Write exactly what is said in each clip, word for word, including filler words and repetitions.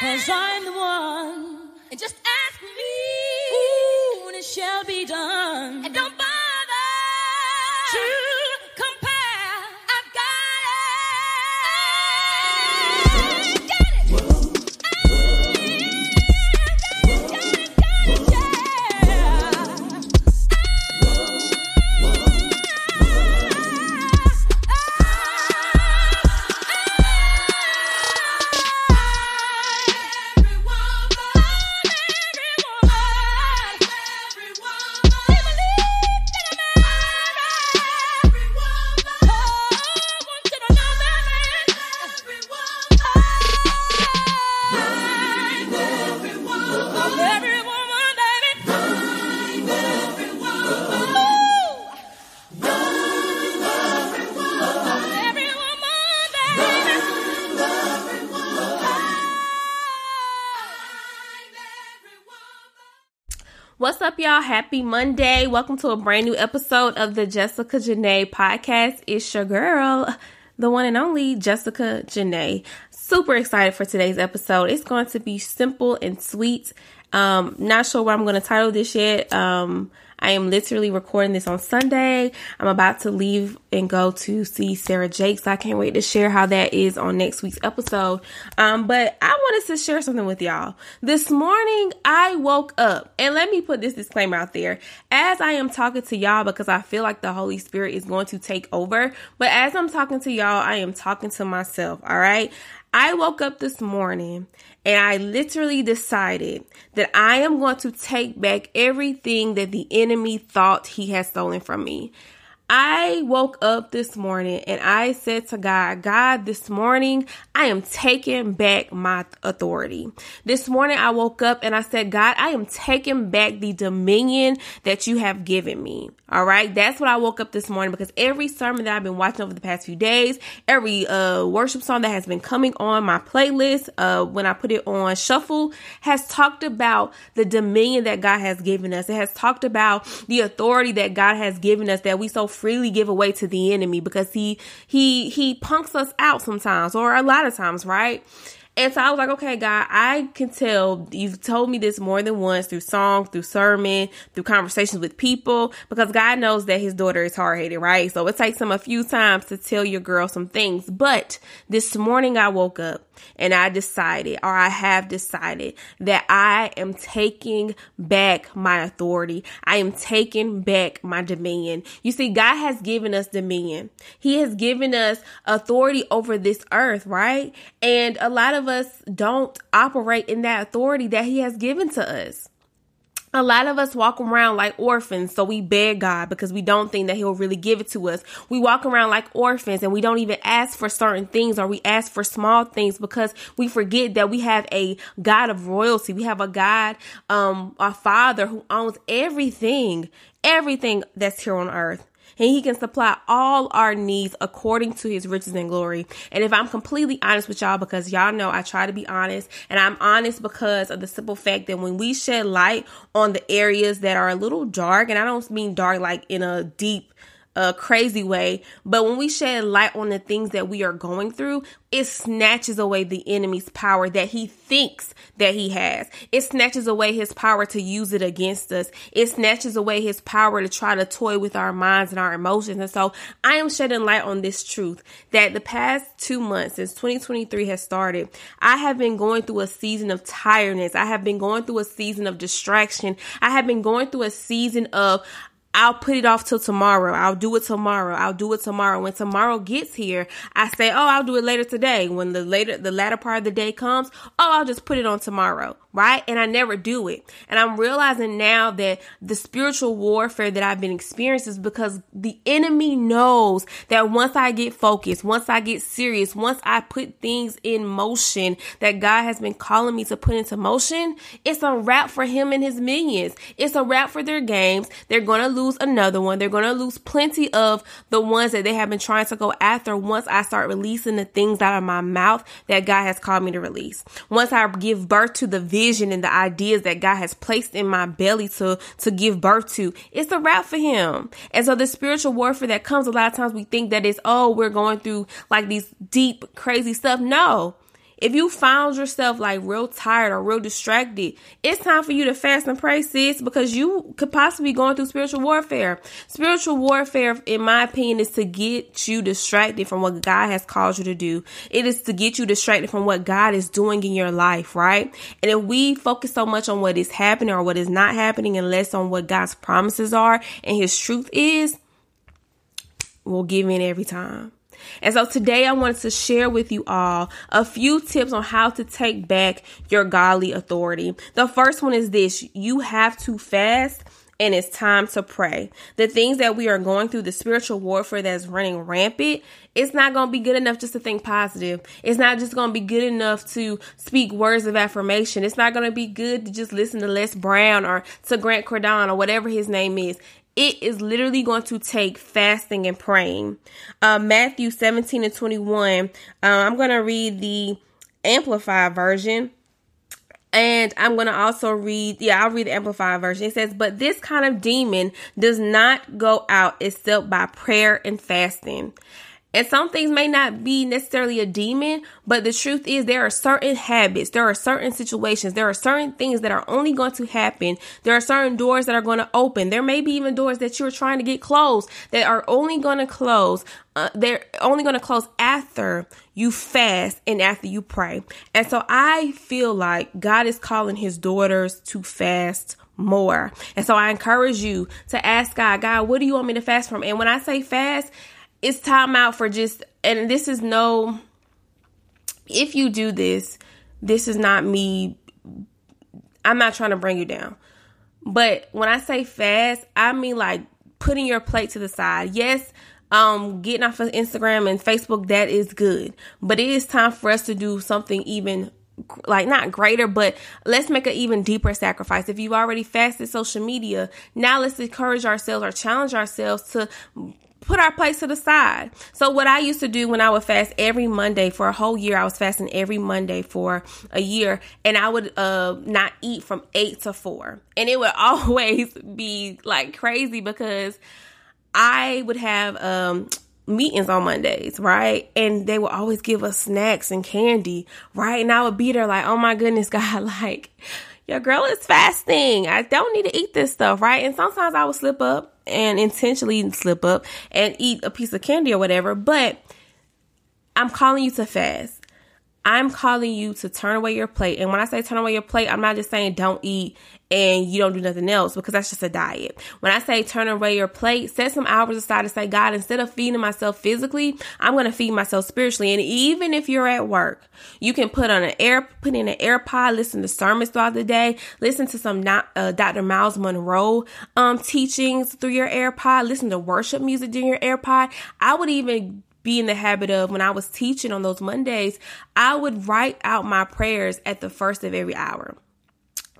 'Cause I'm the one. And just ask me. Ooh, and it shall be done. And don't bother to compare. I've got it. I got it. I got it, got it, What's up, y'all? Happy Monday. Welcome to a brand new episode of the Jessica Janae podcast. It's your girl, the one and only Jessica Janae. Super excited for today's episode. It's going to be simple and sweet. Um, not sure what I'm going to title this yet. Um, I am literally recording this on Sunday. I'm about to leave and go to see Sarah Jakes. I can't wait to share how that is on next week's episode. Um, but I wanted to share something with y'all. This morning, I woke up. And let me put this disclaimer out there. As I am talking to y'all, because I feel like the Holy Spirit is going to take over. But as I'm talking to y'all, I am talking to myself, all right? I woke up this morning and I literally decided that I am going to take back everything that the enemy thought he had stolen from me. I woke up this morning and I said to God, God, this morning, I am taking back my authority. This morning, I woke up and I said, God, I am taking back the dominion that you have given me. All right. That's what I woke up this morning, because every sermon that I've been watching over the past few days, every uh, worship song that has been coming on my playlist, uh, when I put it on shuffle, has talked about the dominion that God has given us. It has talked about the authority that God has given us, that we so freely give away to the enemy, because he he he punks us out sometimes, or a lot of times, right? And so I was like, okay, God, I can tell you've told me this more than once through song, through sermon, through conversations with people, because God knows that his daughter is hard-headed, right? So it takes him a few times to tell your girl some things. But this morning I woke up and I decided, or I have decided, that I am taking back my authority. I am taking back my dominion. You see, God has given us dominion. He has given us authority over this earth, right? And a lot of us don't operate in that authority that he has given to us. A lot of us walk around like orphans, so we beg God because we don't think that he'll really give it to us. We walk around like orphans and we don't even ask for certain things, or we ask for small things, because we forget that we have a God of royalty. We have a God, um, a Father who owns everything, everything that's here on earth. And he can supply all our needs according to his riches and glory. And if I'm completely honest with y'all, because y'all know I try to be honest, and I'm honest because of the simple fact that when we shed light on the areas that are a little dark, and I don't mean dark like in a deep, uh, crazy way, but when we shed light on the things that we are going through, it snatches away the enemy's power that he thinks that he has. It snatches away his power to use it against us. It snatches away his power to try to toy with our minds and our emotions. And so I am shedding light on this truth that the past two months, since twenty twenty-three has started, I have been going through a season of tiredness. I have been going through a season of distraction. I have been going through a season of I'll put it off till tomorrow. I'll do it tomorrow. I'll do it tomorrow. When tomorrow gets here, I say, oh, I'll do it later today. When the later, the latter part of the day comes, oh, I'll just put it on tomorrow, right? And I never do it. And I'm realizing now that the spiritual warfare that I've been experiencing is because the enemy knows that once I get focused, once I get serious, once I put things in motion that God has been calling me to put into motion, it's a wrap for him and his minions. It's a wrap for their games. They're going to lose another one. They're going to lose plenty of the ones that they have been trying to go after once I start releasing the things out of my mouth that God has called me to release. Once I give birth to the vision and the ideas that God has placed in my belly to, to give birth to, it's a wrap for him. And so the spiritual warfare that comes, a lot of times we think that it's, oh, we're going through like these deep, crazy stuff. No. If you found yourself like real tired or real distracted, it's time for you to fast and pray, sis, because you could possibly be going through spiritual warfare. Spiritual warfare, in my opinion, is to get you distracted from what God has called you to do. It is to get you distracted from what God is doing in your life, right? And if we focus so much on what is happening or what is not happening and less on what God's promises are and his truth is, we'll give in every time. And so today I wanted to share with you all a few tips on how to take back your godly authority. The first one is this: you have to fast and it's time to pray. The things that we are going through, the spiritual warfare that's running rampant, it's not going to be good enough just to think positive. It's not just going to be good enough to speak words of affirmation. It's not going to be good to just listen to Les Brown or to Grant Cardone or whatever his name is. It is literally going to take fasting and praying. Uh, Matthew seventeen and twenty-one. Uh, I'm going to read the Amplified version. And I'm going to also read, yeah, I'll read the Amplified version. It says, but this kind of demon does not go out except by prayer and fasting. And some things may not be necessarily a demon, but the truth is there are certain habits, there are certain situations, there are certain things that are only going to happen. There are certain doors that are going to open. There may be even doors that you're trying to get closed that are only going to close. Uh, they're only going to close after you fast and after you pray. And so I feel like God is calling his daughters to fast more. And so I encourage you to ask God, God, what do you want me to fast from? And when I say fast, it's time out for just, and this is no, if you do this, this is not me, I'm not trying to bring you down. But when I say fast, I mean like putting your plate to the side. Yes, um, getting off of Instagram and Facebook, that is good. But it is time for us to do something even like not greater, but let's make an even deeper sacrifice. If you've already fasted social media, now let's encourage ourselves or challenge ourselves to put our plates to the side. So what I used to do when I would fast every Monday for a whole year, I was fasting every Monday for a year, and I would uh, not eat from eight to four. And it would always be like crazy because I would have um, meetings on Mondays, right? And they would always give us snacks and candy, right? And I would be there like, oh my goodness, God, like your girl is fasting. I don't need to eat this stuff, right? And sometimes I would slip up and intentionally slip up and eat a piece of candy or whatever. But I'm calling you to fast. I'm calling you to turn away your plate. And when I say turn away your plate, I'm not just saying don't eat and you don't do nothing else, because that's just a diet. When I say turn away your plate, set some hours aside to say, God, instead of feeding myself physically, I'm going to feed myself spiritually. And even if you're at work, you can put on an air, put in an AirPod, listen to sermons throughout the day, listen to some not, uh, Doctor Miles Monroe um, teachings through your AirPod, listen to worship music during your AirPod. I would even be in the habit of, when I was teaching on those Mondays, I would write out my prayers at the first of every hour,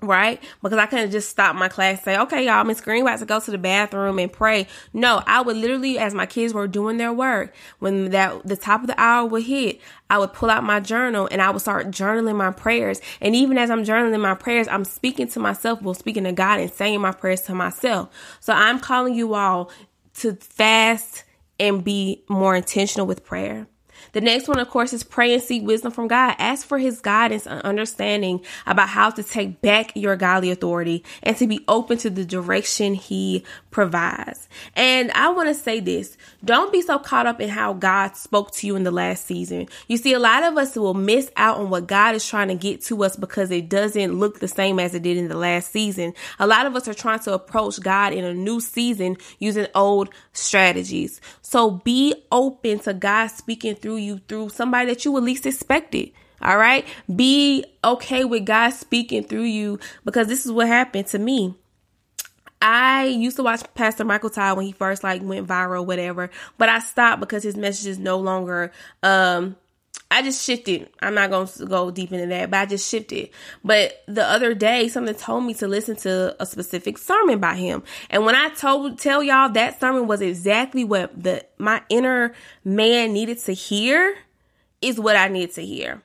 right? Because I couldn't just stop my class and say, okay, y'all, Miss Green about to go to the bathroom and pray. No, I would literally, as my kids were doing their work, when that the top of the hour would hit, I would pull out my journal and I would start journaling my prayers. And even as I'm journaling my prayers, I'm speaking to myself, well, speaking to God and saying my prayers to myself. So I'm calling you all to fast and be more intentional with prayer. The next one, of course, is pray and seek wisdom from God. Ask for his guidance and understanding about how to take back your godly authority and to be open to the direction he provides. And I want to say this. Don't be so caught up in how God spoke to you in the last season. You see, a lot of us will miss out on what God is trying to get to us because it doesn't look the same as it did in the last season. A lot of us are trying to approach God in a new season using old strategies. So be open to God speaking through you, through somebody that you would least expect it. All right. Be okay with God speaking through you, because this is what happened to me. I used to watch Pastor Michael Todd when he first like went viral, whatever, but I stopped because his message is no longer, um, I just shifted. I'm not going to go deep into that, but I just shifted. But the other day, something told me to listen to a specific sermon by him. And when I told, tell y'all that sermon was exactly what the, my inner man needed to hear is what I needed to hear.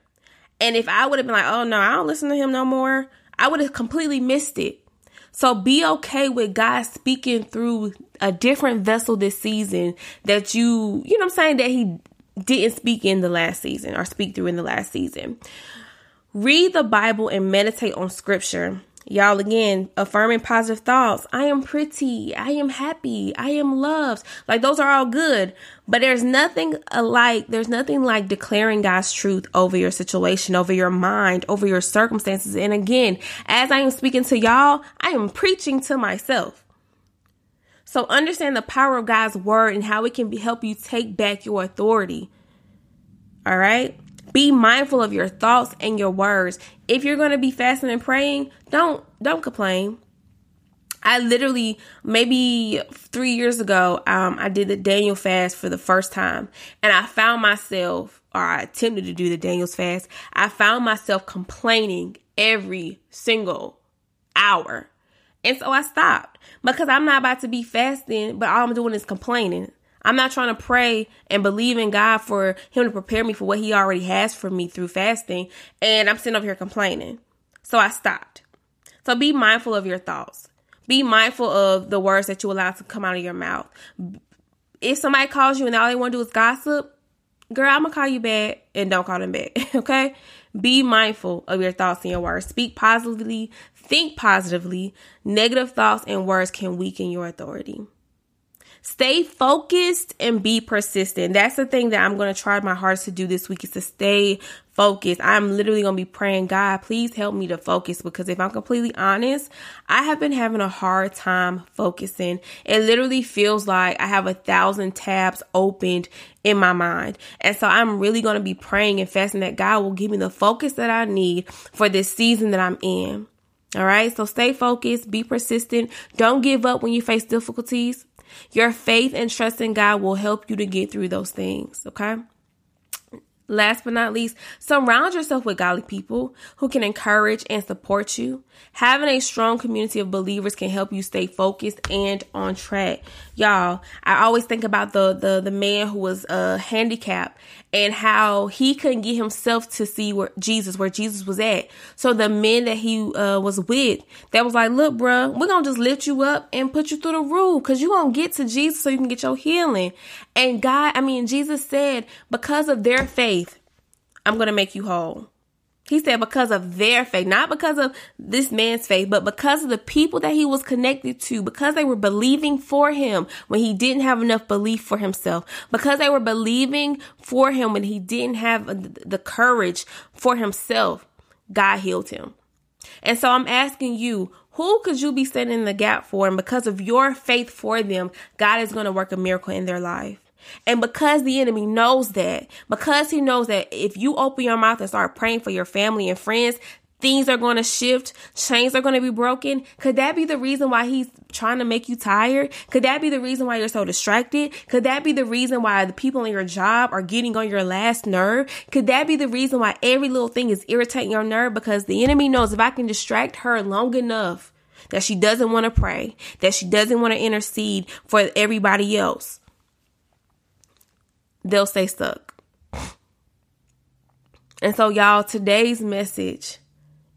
And if I would have been like, oh no, I don't listen to him no more, I would have completely missed it. So be okay with God speaking through a different vessel this season that you, you know what I'm saying, that he didn't speak in the last season or speak through in the last season. Read the Bible and meditate on scripture. Y'all, again, affirming positive thoughts. I am pretty. I am happy. I am loved. Like, those are all good, but there's nothing alike. There's nothing like declaring God's truth over your situation, over your mind, over your circumstances. And again, as I am speaking to y'all, I am preaching to myself. So understand the power of God's word and how it can be, help you take back your authority. All right. Be mindful of your thoughts and your words. If you're going to be fasting and praying, don't don't complain. I literally, maybe three years ago, um, I did the Daniel fast for the first time. And I found myself, or I attempted to do the Daniel's fast, I found myself complaining every single hour. And so I stopped because I'm not about to be fasting, but all I'm doing is complaining. I'm not trying to pray and believe in God for him to prepare me for what he already has for me through fasting. And I'm sitting over here complaining. So I stopped. So be mindful of your thoughts. Be mindful of the words that you allow to come out of your mouth. If somebody calls you and all they want to do is gossip, girl, I'm going to call you back and don't call them back. Okay? Be mindful of your thoughts and your words. Speak positively. Think positively. Negative thoughts and words can weaken your authority. Stay focused and be persistent. That's the thing that I'm going to try my hardest to do this week, is to stay focused. I'm literally going to be praying, God, please help me to focus, because if I'm completely honest, I have been having a hard time focusing. It literally feels like I have a thousand tabs opened in my mind. And so I'm really going to be praying and fasting that God will give me the focus that I need for this season that I'm in. All right. So stay focused, be persistent. Don't give up when you face difficulties. Your faith and trust in God will help you to get through those things. Okay. Last but not least, surround yourself with godly people who can encourage and support you. Having a strong community of believers can help you stay focused and on track. Y'all, I always think about the the, the man who was uh, handicapped and how he couldn't get himself to see where Jesus, where Jesus was at. So the men that he uh, was with, that was like, look, bro, we're going to just lift you up and put you through the roof because you're going to get to Jesus so you can get your healing. And God, I mean, Jesus said, because of their faith, I'm going to make you whole. He said because of their faith, not because of this man's faith, but because of the people that he was connected to, because they were believing for him when he didn't have enough belief for himself, because they were believing for him when he didn't have the courage for himself, God healed him. And so I'm asking you, who could you be standing in the gap for? And because of your faith for them, God is going to work a miracle in their life. And because the enemy knows that, because he knows that if you open your mouth and start praying for your family and friends, things are going to shift. Chains are going to be broken. Could that be the reason why he's trying to make you tired? Could that be the reason why you're so distracted? Could that be the reason why the people in your job are getting on your last nerve? Could that be the reason why every little thing is irritating your nerve? Because the enemy knows if I can distract her long enough that she doesn't want to pray, that she doesn't want to intercede for everybody else, they'll stay stuck. And so, y'all, today's message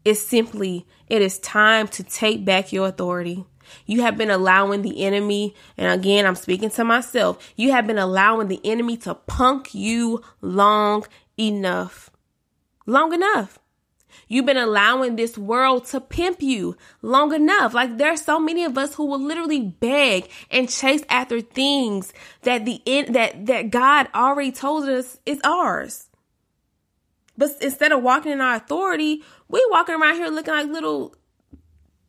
is simply, it is time to take back your authority. You have been allowing the enemy, and again, I'm speaking to myself, you have been allowing the enemy to punk you long enough. Long enough. You've been allowing this world to pimp you long enough. Like, there are so many of us who will literally beg and chase after things that the that that God already told us is ours. But instead of walking in our authority, we walking around here looking like little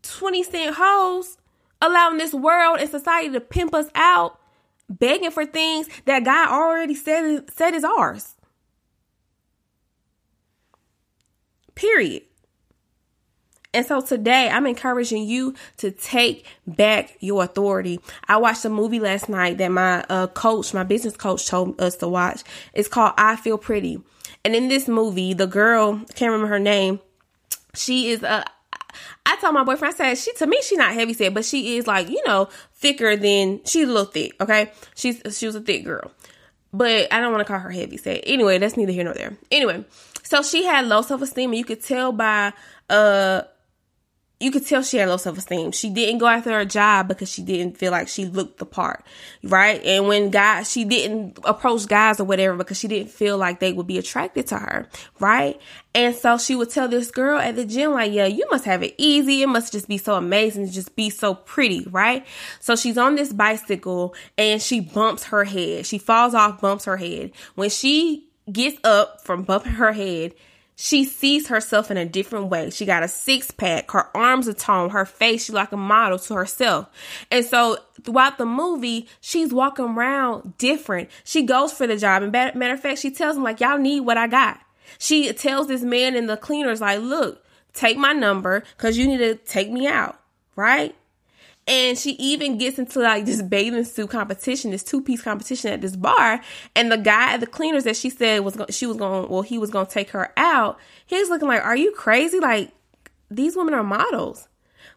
twenty cent hoes, allowing this world and society to pimp us out, begging for things that God already said said is ours. Period. And so today I'm encouraging you to take back your authority. I watched a movie last night that my uh, coach, my business coach told us to watch. It's called I Feel Pretty. And in this movie, the girl, I can't remember her name. She is a, I told my boyfriend, I said, she, to me, she's not heavyset, but she is like, you know, thicker than, she's a little thick. Okay. She's, she was a thick girl, but I don't want to call her heavyset. Anyway, that's neither here nor there. Anyway. So she had low self-esteem, and you could tell by uh, you could tell she had low self-esteem. She didn't go after her job because she didn't feel like she looked the part, right? And when guys, she didn't approach guys or whatever because she didn't feel like they would be attracted to her, right? And so she would tell this girl at the gym, like, yeah, you must have it easy. It must just be so amazing to just be so pretty, right? So she's on this bicycle and she bumps her head. She falls off, bumps her head. When she gets up from bumping her head, she sees herself in a different way. She got a six pack, her arms are toned, her face, she's like a model to herself. And so throughout the movie, she's walking around different. She goes for the job. And matter of fact, she tells him, like, y'all need what I got. She tells this man in the cleaners, like, look, take my number because you need to take me out, right? And she even gets into like this bathing suit competition, this two-piece competition at this bar. And the guy at the cleaners that she said was go- she was going, well, he was going to take her out. He's looking like, are you crazy? Like, these women are models.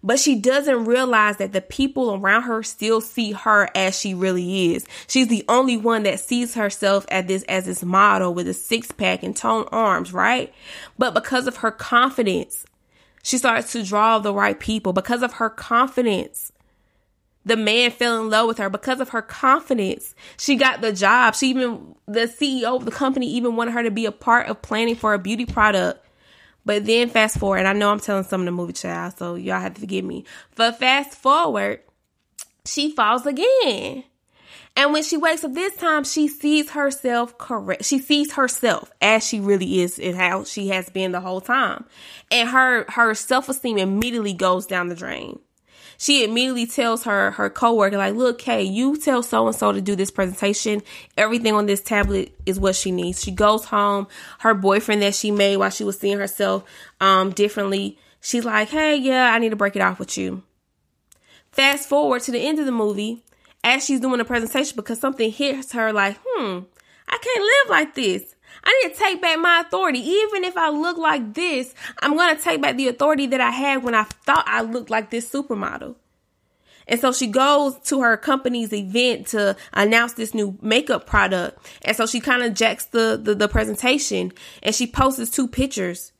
But she doesn't realize that the people around her still see her as she really is. She's the only one that sees herself as this, as this model with a six-pack and toned arms, right? But because of her confidence, she starts to draw the right people. Because of her confidence, the man fell in love with her. Because of her confidence, she got the job. She even, the C E O of the company even wanted her to be a part of planning for a beauty product. But then fast forward, and I know I'm telling some of the movie, child, so y'all have to forgive me. But fast forward, she falls again. And when she wakes up this time, she sees herself correct. She sees herself as she really is and how she has been the whole time. And her, her self-esteem immediately goes down the drain. She immediately tells her, her coworker, like, look, Kay, you tell so-and-so to do this presentation. Everything on this tablet is what she needs. She goes home. Her boyfriend that she made while she was seeing herself um, differently, she's like, hey, yeah, I need to break it off with you. Fast forward to the end of the movie as she's doing the presentation because something hits her like, hmm, I can't live like this. I need to take back my authority. Even if I look like this, I'm going to take back the authority that I had when I thought I looked like this supermodel. And so she goes to her company's event to announce this new makeup product. And so she kind of jacks the, the, the presentation and she posts two pictures.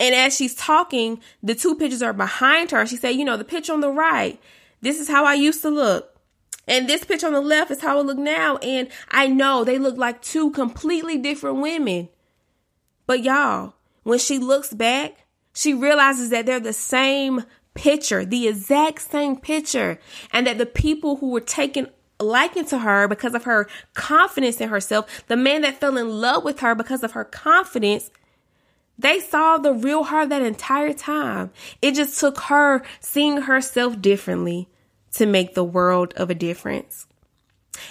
And as she's talking, the two pictures are behind her. She said, you know, the picture on the right, this is how I used to look. And this picture on the left is how it look now. And I know they look like two completely different women. But y'all, when she looks back, she realizes that they're the same picture, the exact same picture. And that the people who were taking liking to her because of her confidence in herself, the man that fell in love with her because of her confidence, they saw the real her that entire time. It just took her seeing herself differently to make the world of a difference.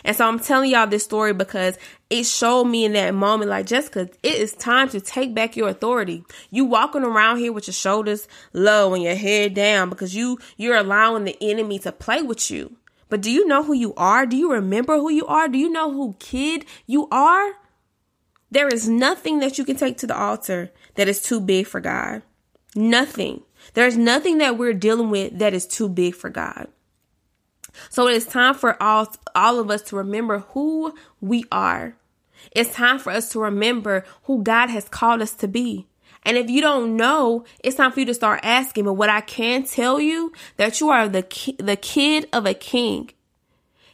And so I'm telling y'all this story because it showed me in that moment, like, Jessica, it is time to take back your authority. You walking around here with your shoulders low and your head down because you, you're allowing the enemy to play with you. But do you know who you are? Do you remember who you are? Do you know who kid you are? There is nothing that you can take to the altar that is too big for God. Nothing. There's nothing that we're dealing with that is too big for God. So it's time for all, all of us to remember who we are. It's time for us to remember who God has called us to be. And if you don't know, it's time for you to start asking. But what I can tell you, that you are the ki- the kid of a king.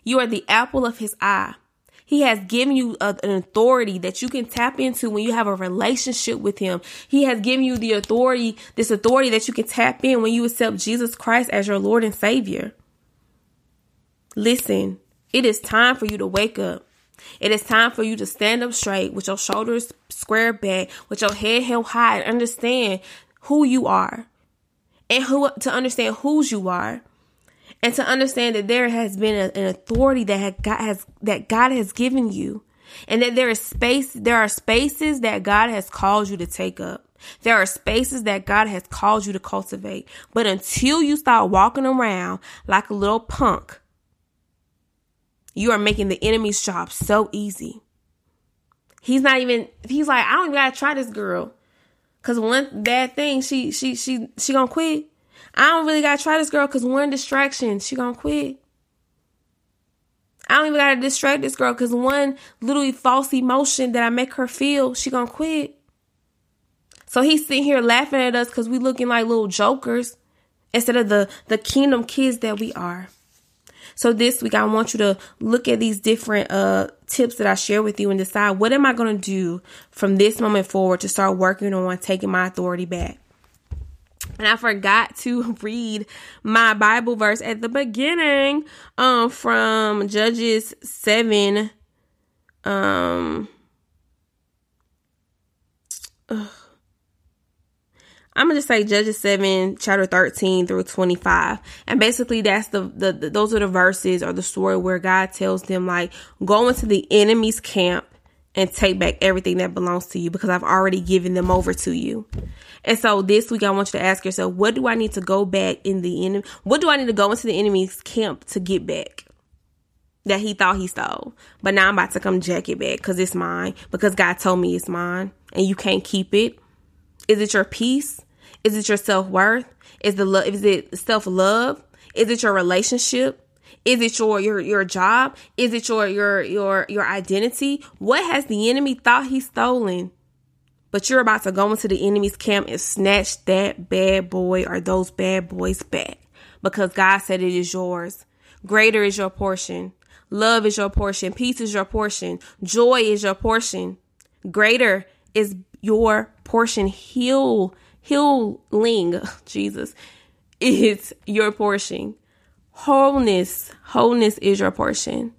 You are the apple of his eye. He has given you a, an authority that you can tap into when you have a relationship with him. He has given you the authority, this authority that you can tap in when you accept Jesus Christ as your Lord and Savior. Listen, it is time for you to wake up. It is time for you to stand up straight with your shoulders squared back, with your head held high, and understand who you are and who to understand whose you are and to understand that there has been a, an authority that had, God has that God has given you and that there is space. There are spaces that God has called you to take up. There are spaces that God has called you to cultivate. But until you start walking around like a little punk, you are making the enemy's job so easy. He's not even, he's like, I don't even gotta try this girl. Cause one bad thing, she, she, she, she gonna quit. I don't really gotta try this girl cause one distraction, she gonna quit. I don't even gotta distract this girl cause one little false emotion that I make her feel, she gonna quit. So he's sitting here laughing at us cause we looking like little jokers. instead of the, the kingdom kids that we are. So this week, I want you to look at these different uh, tips that I share with you and decide, what am I going to do from this moment forward to start working on taking my authority back? And I forgot to read my Bible verse at the beginning um, from Judges seven. Um, ugh. I'm going to just say Judges seven, chapter thirteen through twenty-five. And basically, that's the, the, the, those are the verses or the story where God tells them, like, go into the enemy's camp and take back everything that belongs to you, because I've already given them over to you. And so this week, I want you to ask yourself, what do I need to go back in the enemy? What do I need to go into the enemy's camp to get back that he thought he stole? But now I'm about to come jack it back because it's mine, because God told me it's mine and you can't keep it. Is it your peace? Is it your self-worth? Is the lo- is it self-love? Is it your relationship? Is it your your your job? Is it your your your your identity? What has the enemy thought he stolen? But you're about to go into the enemy's camp and snatch that bad boy or those bad boys back, because God said it is yours. Greater is your portion. Love is your portion. Peace is your portion. Joy is your portion. Greater is your portion. Heal. Healing, Jesus, is your portion. Wholeness, wholeness is your portion.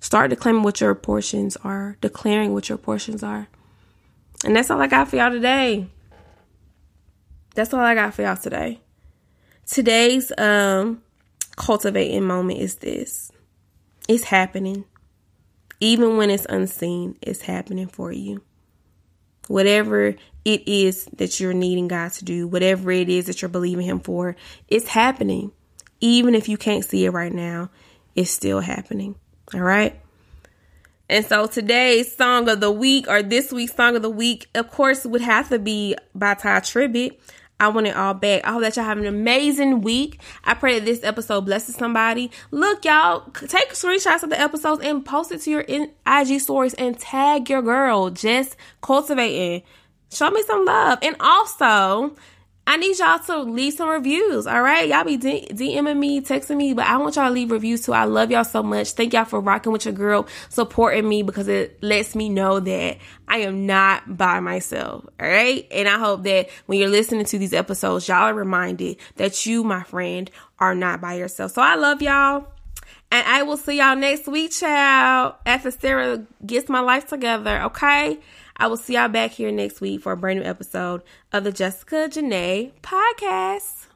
Start declaring what your portions are, declaring what your portions are. And that's all I got for y'all today. That's all I got for y'all today. Today's um, cultivating moment is this. It's happening. Even when it's unseen, it's happening for you. Whatever it is that you're needing God to do, whatever it is that you're believing Him for, it's happening. Even if you can't see it right now, it's still happening. All right. And so today's song of the week, or this week's song of the week, of course, would have to be by Tye Tribbett, I Want It All Back. I hope that y'all have an amazing week. I pray that this episode blesses somebody. Look, y'all, take screenshots of the episodes and post it to your I G stories and tag your girl, Just Cultivating. Show me some love. And also, I need y'all to leave some reviews, all right? Y'all be D- DMing me, texting me, but I want y'all to leave reviews too. I love y'all so much. Thank y'all for rocking with your girl, supporting me, because it lets me know that I am not by myself, all right? And I hope that when you're listening to these episodes, y'all are reminded that you, my friend, are not by yourself. So I love y'all, and I will see y'all next week, child, after Sarah gets my life together, okay? I will see y'all back here next week for a brand new episode of the Jessica Janae podcast.